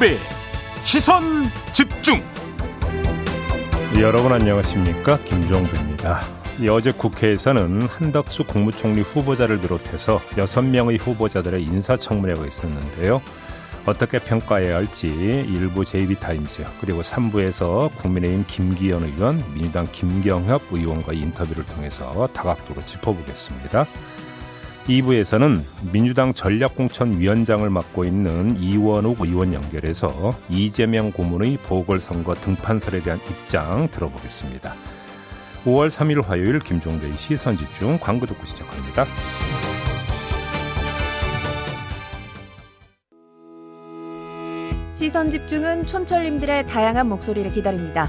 김종배 시선 집중. 여러분 안녕하십니까, 김종배입니다. 어제 국회에서는 한덕수 국무총리 후보자를 비롯해서 6명의 후보자들의 인사청문회가 있었는데요. 어떻게 평가해야 할지 일부 JB 타임스 그리고 3부에서 국민의힘 김기현 의원, 민주당 김경협 의원과의 인터뷰를 통해서 다각도로 짚어보겠습니다. 2부에서는 민주당 전략공천위원장을 맡고 있는 이원욱 의원 연결해서 이재명 고문의 보궐선거 등판설에 대한 입장 들어보겠습니다. 5월 3일 화요일 김종배의 시선집중, 광고 듣고 시작합니다. 시선집중은 촌철님들의 다양한 목소리를 기다립니다.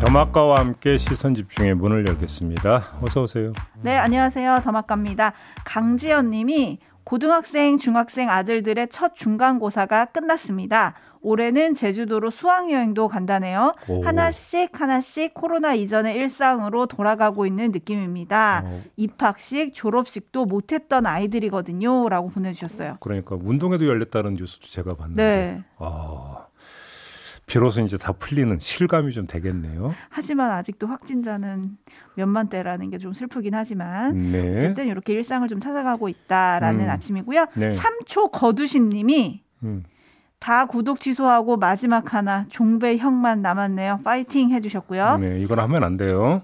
더마카와 함께 시선집중의 문을 열겠습니다. 어서 오세요. 네, 안녕하세요. 더마카입니다. 강지연님이 고등학생, 중학생 아들들의 첫 중간고사가 끝났습니다. 올해는 제주도로 수학여행도 간다네요. 오. 하나씩 하나씩 코로나 이전의 일상으로 돌아가고 있는 느낌입니다. 입학식, 졸업식도 못했던 아이들이거든요. 라고 보내주셨어요. 그러니까 운동회도 열렸다는 뉴스도 제가 봤는데. 네. 아, 비로소 이제 다 풀리는 실감이 좀 되겠네요. 하지만 아직도 확진자는 몇만 대라는 게 좀 슬프긴 하지만 네. 어쨌든 이렇게 일상을 좀 찾아가고 있다라는 아침이고요. 네. 3초 거두신님이 다 구독 취소하고 마지막 하나 종배 형만 남았네요. 파이팅 해주셨고요. 네, 이건 하면 안 돼요.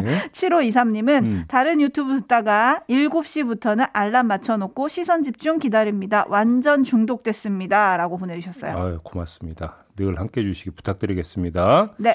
네. 7523님은 다른 유튜브 듣다가 7시부터는 알람 맞춰놓고 시선집중 기다립니다. 완전 중독됐습니다. 라고 보내주셨어요. 아유, 고맙습니다. 늘 함께해 주시기 부탁드리겠습니다. 네.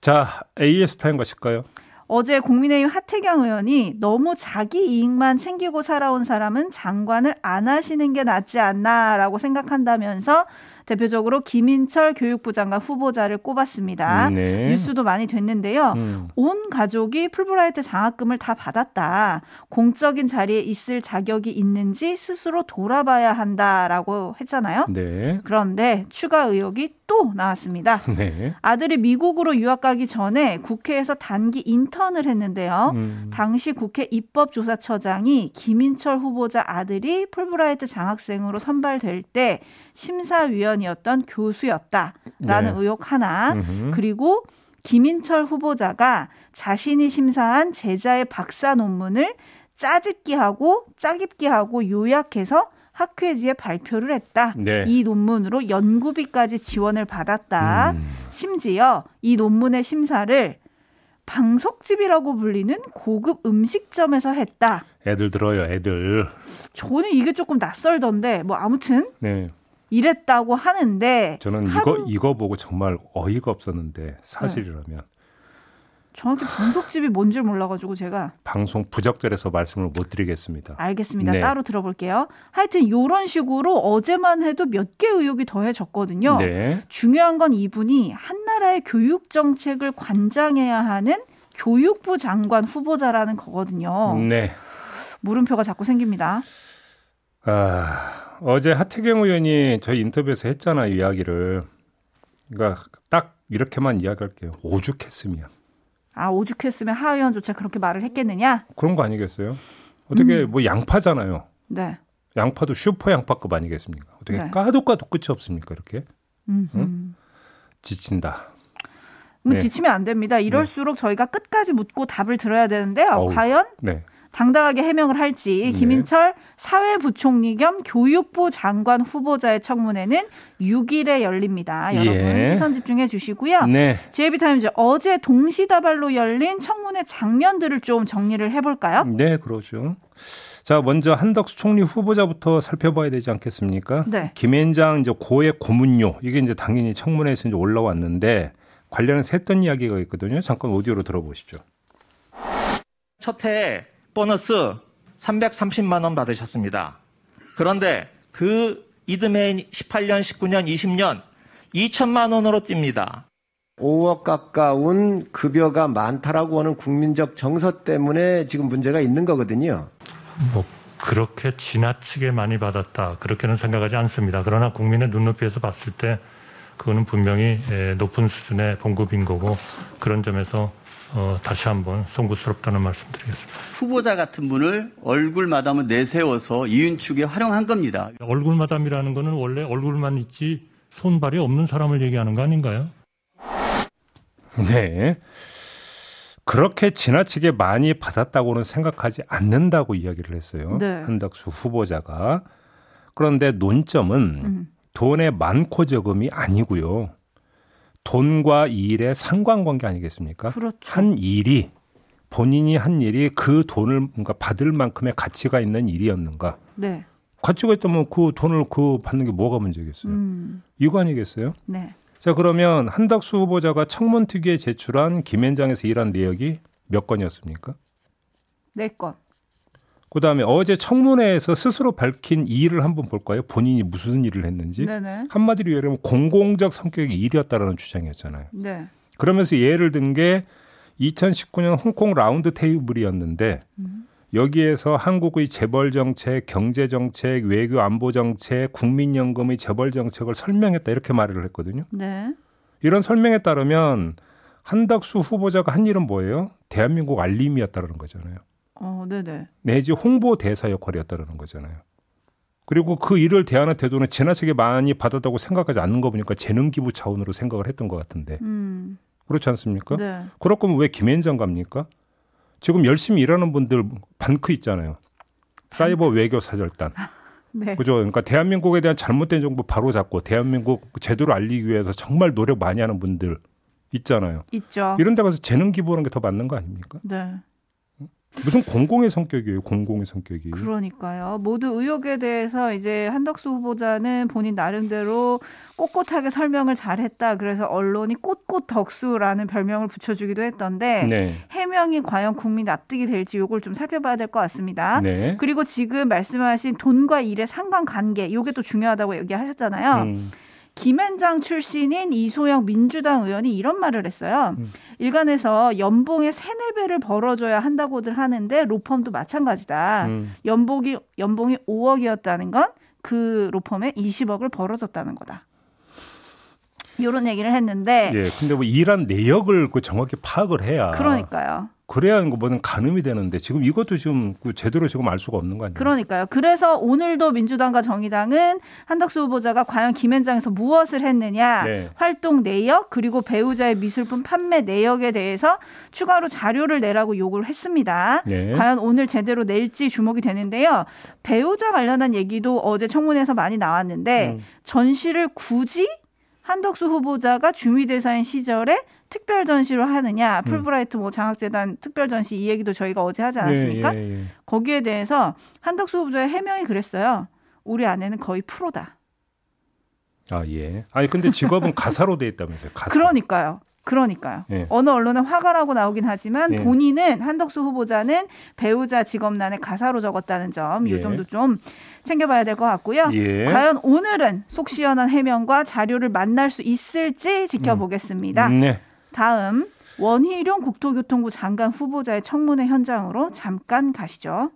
자, AS 타임 가실까요? 어제 국민의힘 하태경 의원이 너무 자기 이익만 챙기고 살아온 사람은 장관을 안 하시는 게 낫지 않나라고 생각한다면서 대표적으로 김인철 교육부 장관 후보자를 꼽았습니다. 네. 뉴스도 많이 됐는데요. 온 가족이 풀브라이트 장학금을 다 받았다. 공적인 자리에 있을 자격이 있는지 스스로 돌아봐야 한다라고 했잖아요. 네. 그런데 추가 의혹이 또 나왔습니다. 네. 아들이 미국으로 유학 가기 전에 국회에서 단기 인턴을 했는데요. 당시 국회 입법조사처장이 김인철 후보자 아들이 풀브라이트 장학생으로 선발될 때 심사위원이었던 교수였다라는 네. 의혹 하나. 그리고 김인철 후보자가 자신이 심사한 제자의 박사 논문을 짜깁기하고 요약해서 학회지에 발표를 했다. 네. 이 논문으로 연구비까지 지원을 받았다. 심지어 이 논문의 심사를 방석집이라고 불리는 고급 음식점에서 했다. 애들 들어요, 애들. 저는 이게 조금 낯설던데 뭐 아무튼 네. 이랬다고 하는데 저는 이거 보고 정말 어이가 없었는데 사실이라면 네. 정확히 방석집이 뭔지 몰라가지고 제가 방송 부적절해서 말씀을 못 드리겠습니다. 알겠습니다. 네. 따로 들어볼게요. 하여튼 이런 식으로 어제만 해도 몇 개 의혹이 더해졌거든요. 네. 중요한 건 이분이 한나라의 교육정책을 관장해야 하는 교육부 장관 후보자라는 거거든요. 네. 물음표가 자꾸 생깁니다. 아, 어제 하태경 의원이 저희 인터뷰에서 했잖아요, 이야기를. 그러니까 딱 이렇게만 이야기할게요. 오죽했으면. 아, 오죽했으면 하 의원조차 그렇게 말을 했겠느냐? 그런 거 아니겠어요? 어떻게 뭐 양파잖아요. 네. 양파도 슈퍼 양파급 아니겠습니까? 어떻게 네. 까도 끝이 없습니까? 이렇게? 응? 지친다. 네. 지치면 안 됩니다. 이럴수록 네. 저희가 끝까지 묻고 답을 들어야 되는데요. 어우, 과연 네. 당당하게 해명을 할지 김인철 네. 사회부총리 겸 교육부 장관 후보자의 청문회는 6일에 열립니다. 여러분 예. 시선 집중해 주시고요. 네. JB타임즈 어제 동시다발로 열린 청문회 장면들을 좀 정리를 해볼까요? 네, 그러죠. 자, 먼저 한덕수 총리 후보자부터 살펴봐야 되지 않겠습니까? 네. 김앤장 이제 고액 고문료 이게 이제 당연히 청문회에서 이제 올라왔는데 관련해서 했던 이야기가 있거든요. 잠깐 오디오로 들어보시죠. 첫 해에 보너스 330만 원 받으셨습니다. 그런데 그 이듬해 18년, 19년, 20년 2천만 원으로 뜁니다. 5억 가까운 급여가 많다라고 하는 국민적 정서 때문에 지금 문제가 있는 거거든요. 뭐 그렇게 지나치게 많이 받았다 그렇게는 생각하지 않습니다. 그러나 국민의 눈높이에서 봤을 때 그거는 분명히 높은 수준의 봉급인 거고 그런 점에서 다시 한번 송구스럽다는 말씀드리겠습니다. 후보자 같은 분을 얼굴 마담을 내세워서 이윤축에 활용한 겁니다. 얼굴 마담이라는 거는 원래 얼굴만 있지 손발이 없는 사람을 얘기하는 거 아닌가요? 네. 그렇게 지나치게 많이 받았다고는 생각하지 않는다고 이야기를 했어요. 네. 한덕수 후보자가. 그런데 논점은 돈의 많고 적음이 아니고요. 돈과 일의 상관관계 아니겠습니까? 그렇죠. 본인이 한 일이 그 돈을 뭔가 받을 만큼의 가치가 있는 일이었는가. 네. 가치가 있다면 그 돈을 받는 게 뭐가 문제겠어요? 이거 아니겠어요? 네. 자, 그러면 한덕수 후보자가 청문특위에 제출한 김앤장에서 일한 내역이 몇 건이었습니까? 4건. 그다음에 어제 청문회에서 스스로 밝힌 일을 한번 볼까요? 본인이 무슨 일을 했는지. 네네. 한마디로 얘기하면 공공적 성격의 일이었다라는 주장이었잖아요. 네. 그러면서 예를 든 게 2019년 홍콩 라운드 테이블이었는데 여기에서 한국의 재벌정책, 경제정책, 외교 안보정책, 국민연금의 재벌정책을 설명했다 이렇게 말을 했거든요. 네. 이런 설명에 따르면 한덕수 후보자가 한 일은 뭐예요? 대한민국 알림이었다라는 거잖아요. 네네. 내지 홍보대사 역할이었다라는 거잖아요. 그리고 그 일을 대하는 태도는 지나치게 많이 받았다고 생각하지 않는 거 보니까 재능기부 차원으로 생각을 했던 것 같은데. 그렇지 않습니까? 네. 그렇다면 왜 김앤장 갑니까? 지금 열심히 일하는 분들 반크 있잖아요. 사이버 외교 사절단. 네. 그죠? 그러니까 대한민국에 대한 잘못된 정보 바로잡고 대한민국 제도를 알리기 위해서 정말 노력 많이 하는 분들 있잖아요. 있죠. 이런 데 가서 재능 기부하는 게 더 맞는 거 아닙니까? 네. 무슨 공공의 성격이에요. 공공의 성격이. 그러니까요. 모두 의혹에 대해서 이제 한덕수 후보자는 본인 나름대로 꼿꼿하게 설명을 잘했다. 그래서 언론이 꼿꼿덕수라는 별명을 붙여주기도 했던데 네. 해명이 과연 국민 납득이 될지 이걸 좀 살펴봐야 될 것 같습니다. 네. 그리고 지금 말씀하신 돈과 일의 상관관계 이게 또 중요하다고 얘기하셨잖아요. 김앤장 출신인 이소영 민주당 의원이 이런 말을 했어요. 일간에서 연봉의 3-4배를 벌어줘야 한다고들 하는데 로펌도 마찬가지다. 연봉이 5억이었다는 건 그 로펌에 20억을 벌어줬다는 거다. 이런 얘기를 했는데. 예, 근데 뭐 일한 내역을 정확히 파악을 해야. 그러니까요. 그래야 뭐든 가늠이 되는데 지금 이것도 지금 제대로 지금 알 수가 없는 거 아니에요? 그러니까요. 그래서 오늘도 민주당과 정의당은 한덕수 후보자가 과연 김앤장에서 무엇을 했느냐, 네. 활동 내역 그리고 배우자의 미술품 판매 내역에 대해서 추가로 자료를 내라고 요구를 했습니다. 네. 과연 오늘 제대로 낼지 주목이 되는데요. 배우자 관련한 얘기도 어제 청문회에서 많이 나왔는데 전시를 굳이 한덕수 후보자가 주미대사인 시절에 특별 전시로 하느냐, 풀브라이트 장학재단 특별 전시 이 얘기도 저희가 어제 하지 않았습니까? 예, 예, 예. 거기에 대해서 한덕수 후보자의 해명이 그랬어요. 우리 아내는 거의 프로다. 아 예. 아니 근데 직업은 가사로 돼 있다면서요? 가사. 그러니까요. 예. 어느 언론에 화가라고 나오긴 하지만 예. 본인은 한덕수 후보자는 배우자 직업란에 가사로 적었다는 점, 예. 이 점도 좀 챙겨봐야 될 것 같고요. 예. 과연 오늘은 속 시원한 해명과 자료를 만날 수 있을지 지켜보겠습니다. 네. 다음 원희룡 국토교통부 장관 후보자의 청문회 현장으로 잠깐 가시죠.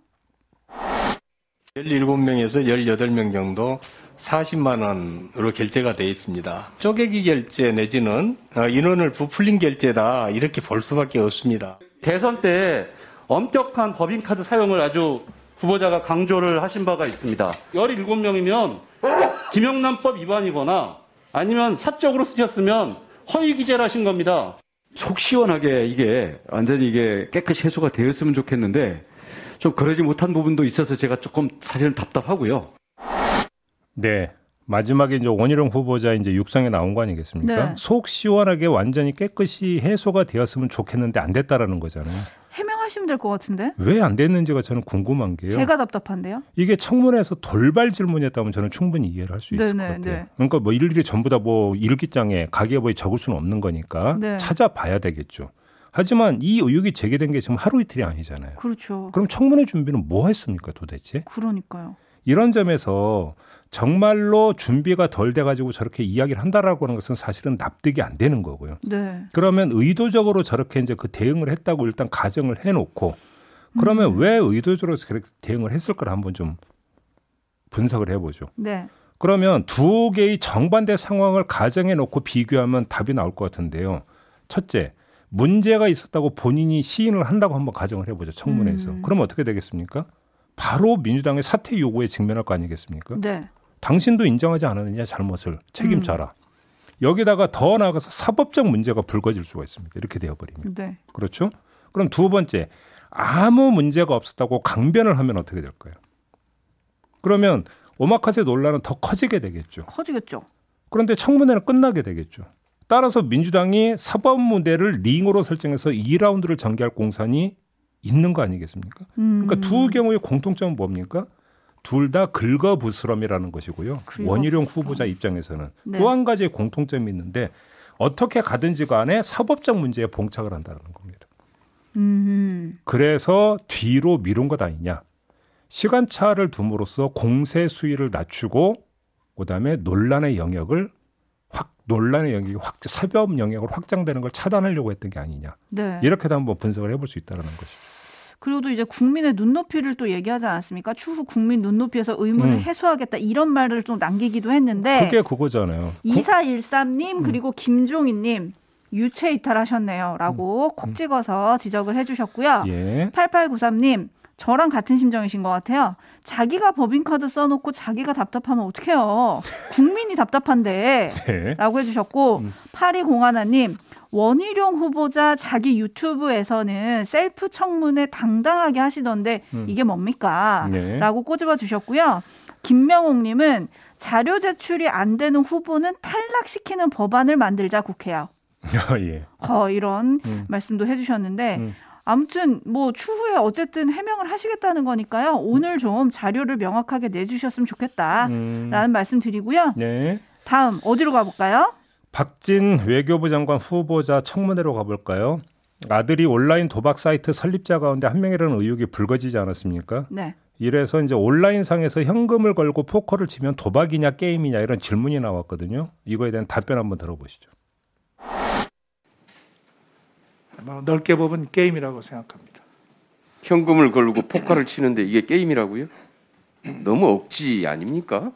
17명에서 18명 정도 40만 원으로 결제가 되어 있습니다. 쪼개기 결제 내지는 인원을 부풀린 결제다 이렇게 볼 수밖에 없습니다. 대선 때 엄격한 법인카드 사용을 아주 후보자가 강조를 하신 바가 있습니다. 17명이면 김영란법 위반이거나 아니면 사적으로 쓰셨으면 허위 기재를 하신 겁니다. 속 시원하게 이게 완전히 이게 깨끗이 해소가 되었으면 좋겠는데 좀 그러지 못한 부분도 있어서 제가 조금 사실은 답답하고요. 네. 마지막에 이제 원희룡 후보자 이제 육성에 나온 거 아니겠습니까? 네. 속 시원하게 완전히 깨끗이 해소가 되었으면 좋겠는데 안 됐다라는 거잖아요. 해명하시면 될 것 같은데. 왜 안 됐는지가 저는 궁금한 게요. 제가 답답한데요. 이게 청문회에서 돌발 질문이었다면 저는 충분히 이해를 할 수 있을 것 같아요. 네. 그러니까 일일이 전부 다 일기장에 가계부에 적을 수는 없는 거니까 네. 찾아봐야 되겠죠. 하지만 이 의혹이 제기된 게 지금 하루 이틀이 아니잖아요. 그렇죠. 그럼 청문회 준비는 뭐 했습니까 도대체? 그러니까요. 이런 점에서 정말로 준비가 덜 돼가지고 저렇게 이야기를 한다라고 하는 것은 사실은 납득이 안 되는 거고요. 네. 그러면 의도적으로 저렇게 이제 그 대응을 했다고 일단 가정을 해놓고 그러면 왜 의도적으로 그렇게 대응을 했을까를 한번 좀 분석을 해보죠. 네. 그러면 두 개의 정반대 상황을 가정해놓고 비교하면 답이 나올 것 같은데요. 첫째, 문제가 있었다고 본인이 시인을 한다고 한번 가정을 해보죠. 청문회에서. 그럼 어떻게 되겠습니까? 바로 민주당의 사퇴 요구에 직면할 거 아니겠습니까? 네. 당신도 인정하지 않았느냐 잘못을 책임져라. 여기다가 더 나아가서 사법적 문제가 불거질 수가 있습니다. 이렇게 되어버리면. 네. 그렇죠? 그럼 두 번째, 아무 문제가 없었다고 강변을 하면 어떻게 될까요? 그러면 오마카세 논란은 더 커지게 되겠죠. 커지겠죠. 그런데 청문회는 끝나게 되겠죠. 따라서 민주당이 사법 무대를 링으로 설정해서 2라운드를 전개할 공산이 있는 거 아니겠습니까? 그러니까 두 경우의 공통점은 뭡니까? 둘 다 긁어부스럼이라는 것이고요. 원희룡 후보자 입장에서는. 네. 또 한 가지의 공통점이 있는데 어떻게 가든지 간에 사법적 문제에 봉착을 한다는 겁니다. 그래서 뒤로 미룬 것 아니냐. 시간차를 둠으로써 공세 수위를 낮추고 그다음에 논란의 영역이 사법 영역으로 확장되는 걸 차단하려고 했던 게 아니냐. 네. 이렇게도 한번 분석을 해볼 수 있다는 것이죠. 그리고 또 이제 국민의 눈높이를 또 얘기하지 않았습니까? 추후 국민 눈높이에서 의문을 해소하겠다 이런 말을 좀 남기기도 했는데 그게 그거잖아요. 2413님 그리고 김종인님. 유체 이탈하셨네요. 라고 콕 찍어서 지적을 해주셨고요. 예. 8893님. 저랑 같은 심정이신 것 같아요. 자기가 법인카드 써놓고 자기가 답답하면 어떡해요. 국민이 답답한데. 네. 라고 해주셨고 8201님. 원희룡 후보자 자기 유튜브에서는 셀프 청문회 당당하게 하시던데 이게 뭡니까? 네. 라고 꼬집어 주셨고요. 김명옥님은 자료 제출이 안 되는 후보는 탈락시키는 법안을 만들자 국회요. 예. 이런 말씀도 해주셨는데 아무튼 뭐 추후에 어쨌든 해명을 하시겠다는 거니까요. 오늘 좀 자료를 명확하게 내주셨으면 좋겠다라는 말씀 드리고요. 네. 다음 어디로 가볼까요? 박진 외교부 장관 후보자 청문회로 가볼까요? 아들이 온라인 도박 사이트 설립자 가운데 한 명이라는 의혹이 불거지지 않았습니까? 네. 이래서 이제 온라인상에서 현금을 걸고 포커를 치면 도박이냐 게임이냐 이런 질문이 나왔거든요. 이거에 대한 답변 한번 들어보시죠. 넓게 보면 게임이라고 생각합니다. 현금을 걸고 포커를 치는데 이게 게임이라고요? 너무 억지 아닙니까?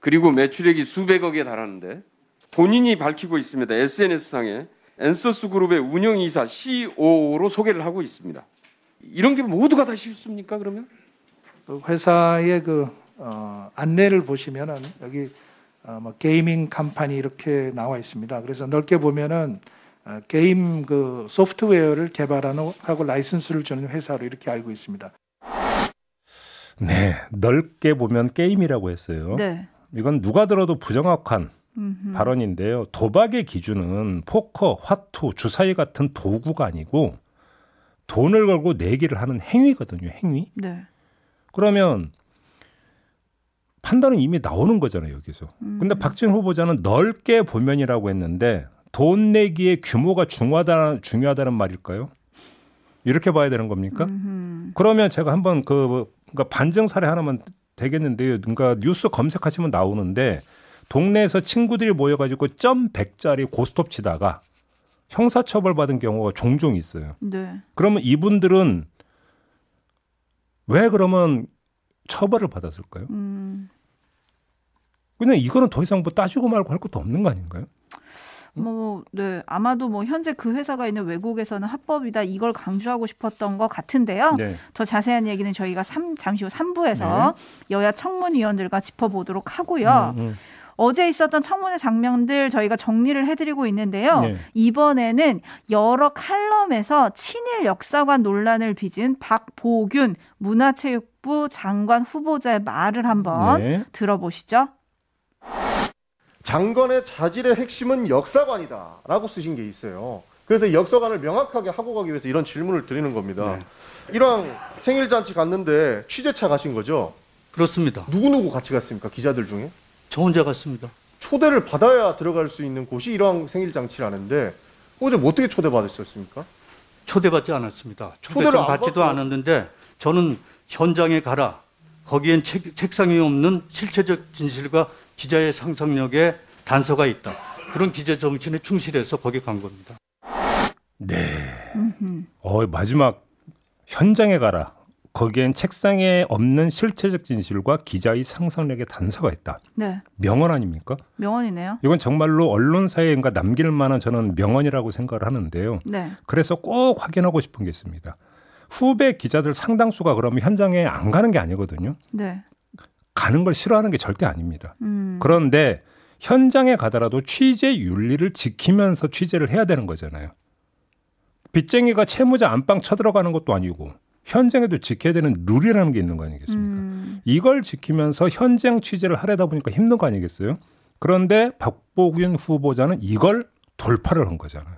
그리고 매출액이 수백억에 달하는데 본인이 밝히고 있습니다. SNS상에 엔서스 그룹의 운영이사 COO로 소개를 하고 있습니다. 이런 게 모두가 다 실수입니까? 그러면 회사의 안내를 보시면은 여기 게이밍 컴퍼니 이렇게 나와 있습니다. 그래서 넓게 보면은 게임 소프트웨어를 개발하고 라이선스를 주는 회사로 이렇게 알고 있습니다. 네, 넓게 보면 게임이라고 했어요. 네. 이건 누가 들어도 부정확한 발언인데요. 도박의 기준은 포커, 화투, 주사위 같은 도구가 아니고 돈을 걸고 내기를 하는 행위거든요. 행위. 네. 그러면 판단은 이미 나오는 거잖아요. 여기서. 근데 박진 후보자는 넓게 보면이라고 했는데 돈 내기의 규모가 중요하다는 말일까요? 이렇게 봐야 되는 겁니까? 그러면 제가 한번 그러니까 반증 사례 하나만 되겠는데요. 그러니까 뉴스 검색하시면 나오는데 동네에서 친구들이 모여가지고 점 100짜리 고스톱 치다가 형사처벌받은 경우가 종종 있어요. 네. 그러면 이분들은 왜 그러면 처벌을 받았을까요? 그냥 이거는 더 이상 뭐 따지고 말고 할 것도 없는 거 아닌가요? 네. 아마도 현재 그 회사가 있는 외국에서는 합법이다. 이걸 강조하고 싶었던 것 같은데요. 네. 더 자세한 얘기는 저희가 잠시 후 3부에서 네. 여야 청문위원들과 짚어보도록 하고요. 어제 있었던 청문회 장면들 저희가 정리를 해드리고 있는데요. 네. 이번에는 여러 칼럼에서 친일 역사관 논란을 빚은 박보균 문화체육부 장관 후보자의 말을 한번 네. 들어보시죠. 장관의 자질의 핵심은 역사관이다라고 쓰신 게 있어요. 그래서 역사관을 명확하게 하고 가기 위해서 이런 질문을 드리는 겁니다. 네. 일왕 생일잔치 갔는데 취재차 가신 거죠? 그렇습니다. 누구누구 같이 갔습니까? 기자들 중에? 저 혼자 갔습니다. 초대를 받아야 들어갈 수 있는 곳이 일왕 생일잔치라는데 어제 어떻게 초대받으셨습니까? 초대받지 않았습니다. 초대를 받지도 않았는데 저는 현장에 가라. 거기엔 책상이 없는 실체적 진실과 기자의 상상력에 단서가 있다. 그런 기자 정신에 충실해서 거기 간 겁니다. 네. 마지막 현장에 가라. 거기엔 책상에 없는 실체적 진실과 기자의 상상력의 단서가 있다. 네. 명언 아닙니까? 명언이네요. 이건 정말로 언론사에 남길 만한 저는 명언이라고 생각을 하는데요. 네. 그래서 꼭 확인하고 싶은 게 있습니다. 후배 기자들 상당수가 그러면 현장에 안 가는 게 아니거든요. 네. 가는 걸 싫어하는 게 절대 아닙니다. 그런데 현장에 가더라도 취재 윤리를 지키면서 취재를 해야 되는 거잖아요. 빚쟁이가 채무자 안방 쳐들어가는 것도 아니고 현장에도 지켜야 되는 룰이라는 게 있는 거 아니겠습니까? 이걸 지키면서 현장 취재를 하려다 보니까 힘든 거 아니겠어요? 그런데 박보균 후보자는 이걸 돌파를 한 거잖아요.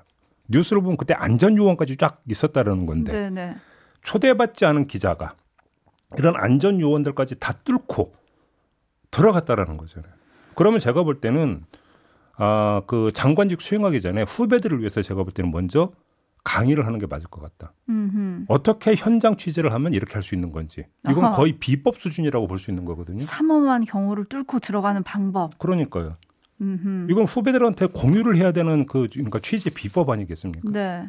뉴스를 보면 그때 안전요원까지 쫙 있었다는 건데 네네. 초대받지 않은 기자가 이런 안전요원들까지 다 뚫고 들어갔다라는 거잖아요. 그러면 제가 볼 때는 그 장관직 수행하기 전에 후배들을 위해서 제가 볼 때는 먼저 강의를 하는 게 맞을 것 같다. 어떻게 현장 취재를 하면 이렇게 할 수 있는 건지. 이건 어허. 거의 비법 수준이라고 볼 수 있는 거거든요. 삼엄한 경우를 뚫고 들어가는 방법. 그러니까요. 이건 후배들한테 공유를 해야 되는 그러니까 취재 비법 아니겠습니까? 네.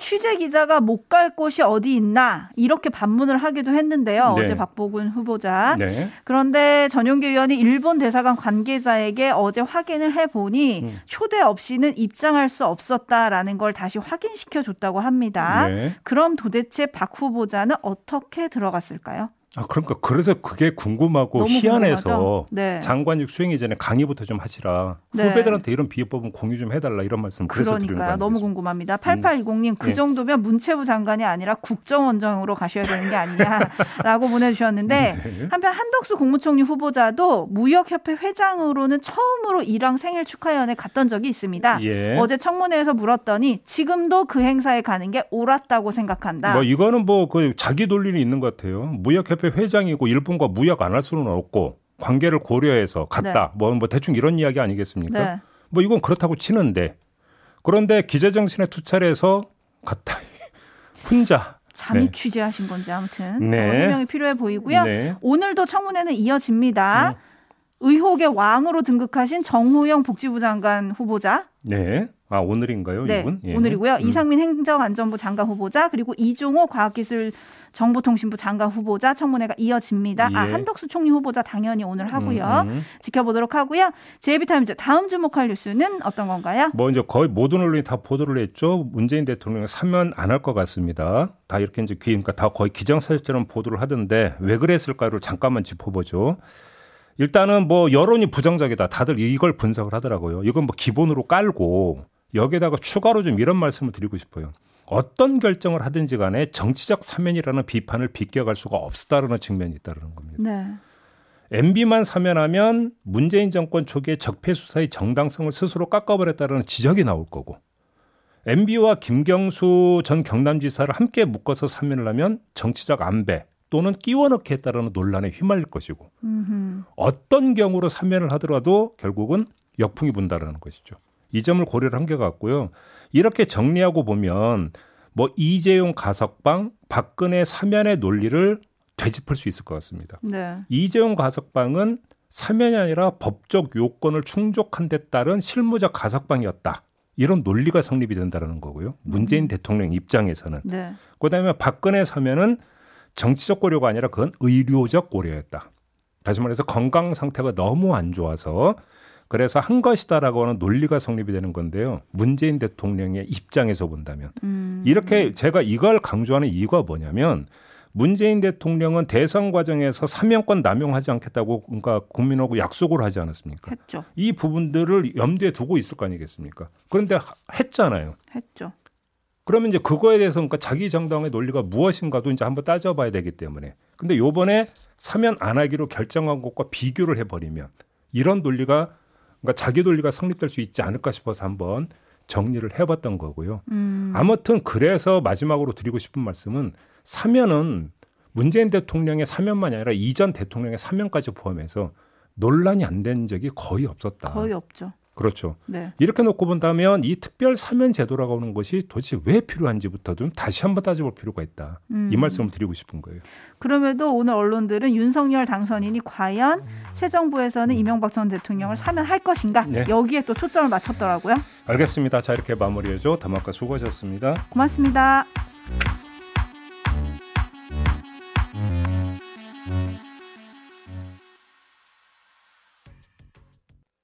취재 기자가 못 갈 곳이 어디 있나 이렇게 반문을 하기도 했는데요. 네. 어제 박보균 후보자. 네. 그런데 전용기 의원이 일본 대사관 관계자에게 어제 확인을 해보니 초대 없이는 입장할 수 없었다라는 걸 다시 확인시켜줬다고 합니다. 네. 그럼 도대체 박 후보자는 어떻게 들어갔을까요? 그러니까 그래서 그게 궁금하고 희한해서 네. 장관직 수행이 전에 강의부터 좀 하시라. 네. 후배들한테 이런 비법은 공유 좀 해달라 이런 말씀 그래서 드리는 거예요. 그러니까요. 너무 궁금합니다. 8820님 그 정도면 문체부 장관이 아니라 국정원장으로 가셔야 되는 게 아니냐라고 보내주셨는데 네. 한편 한덕수 국무총리 후보자도 무역협회 회장으로는 처음으로 일왕 생일 축하연에 갔던 적이 있습니다. 예. 어제 청문회에서 물었더니 지금도 그 행사에 가는 게 옳았다고 생각한다. 이거는 그 자기 논리는 있는 것 같아요. 무역협회 회장이고 일본과 무역 안 할 수는 없고 관계를 고려해서 갔다. 네. 대충 이런 이야기 아니겠습니까? 네. 이건 그렇다고 치는데 그런데 기자정신에 투철해서 갔다. 혼자. 잠입 네. 취재하신 건지 아무튼 네. 설명이 필요해 보이고요. 네. 오늘도 청문회는 이어집니다. 의혹의 왕으로 등극하신 정호영 복지부 장관 후보자. 네. 오늘인가요? 네. 이분? 예. 오늘이고요. 이상민 행정안전부 장관 후보자 그리고 이종호 과학기술정보통신부 장관 후보자 청문회가 이어집니다. 예. 한덕수 총리 후보자 당연히 오늘 하고요. 지켜보도록 하고요. JB 타임즈 다음 주목할 뉴스는 어떤 건가요? 이제 거의 모든 언론이 다 보도를 했죠. 문재인 대통령은 사면 안 할 것 같습니다. 다 이렇게 이제 다 거의 기정사실처럼 보도를 하던데 왜 그랬을까를 잠깐만 짚어보죠. 일단은 여론이 부정적이다. 다들 이걸 분석을 하더라고요. 이건 기본으로 깔고 여기에다가 추가로 좀 이런 말씀을 드리고 싶어요. 어떤 결정을 하든지 간에 정치적 사면이라는 비판을 비껴갈 수가 없다라는 측면이 있다는 겁니다. 네. MB만 사면하면 문재인 정권 초기에 적폐수사의 정당성을 스스로 깎아버렸다는 지적이 나올 거고 MB와 김경수 전 경남지사를 함께 묶어서 사면을 하면 정치적 안배 또는 끼워넣기 했다는 논란에 휘말릴 것이고 어떤 경우로 사면을 하더라도 결국은 역풍이 분다라는 것이죠. 이 점을 고려를 한 게 같고요. 이렇게 정리하고 보면 이재용 가석방, 박근혜 사면의 논리를 되짚을 수 있을 것 같습니다. 네. 이재용 가석방은 사면이 아니라 법적 요건을 충족한 데 따른 실무적 가석방이었다. 이런 논리가 성립이 된다는 거고요. 문재인 대통령 입장에서는. 네. 그다음에 박근혜 사면은 정치적 고려가 아니라 그건 의료적 고려였다. 다시 말해서 건강 상태가 너무 안 좋아서 그래서 한 것이다라고 하는 논리가 성립이 되는 건데요. 문재인 대통령의 입장에서 본다면. 이렇게 제가 이걸 강조하는 이유가 뭐냐면 문재인 대통령은 대선 과정에서 사면권 남용하지 않겠다고 그러니까 국민하고 약속을 하지 않았습니까? 했죠. 이 부분들을 염두에 두고 있을 거 아니겠습니까? 그런데 했잖아요. 했죠. 그러면 이제 그거에 대해서 그러니까 자기 정당의 논리가 무엇인가도 이제 한번 따져봐야 되기 때문에. 근데 요번에 사면 안 하기로 결정한 것과 비교를 해버리면 이런 논리가 그러니까 자기 논리가 성립될 수 있지 않을까 싶어서 한번 정리를 해봤던 거고요. 아무튼 그래서 마지막으로 드리고 싶은 말씀은 사면은 문재인 대통령의 사면만이 아니라 이전 대통령의 사면까지 포함해서 논란이 안 된 적이 거의 없었다. 거의 없죠. 그렇죠. 네. 이렇게 놓고 본다면 이 특별 사면 제도라고 하는 것이 도대체 왜 필요한지부터 좀 다시 한번 따져볼 필요가 있다. 이 말씀을 드리고 싶은 거예요. 그럼에도 오늘 언론들은 윤석열 당선인이 과연 새 정부에서는 이명박 전 대통령을 사면할 것인가. 네. 여기에 또 초점을 맞췄더라고요. 알겠습니다. 자, 이렇게 마무리해줘. 담화가 수고하셨습니다. 고맙습니다.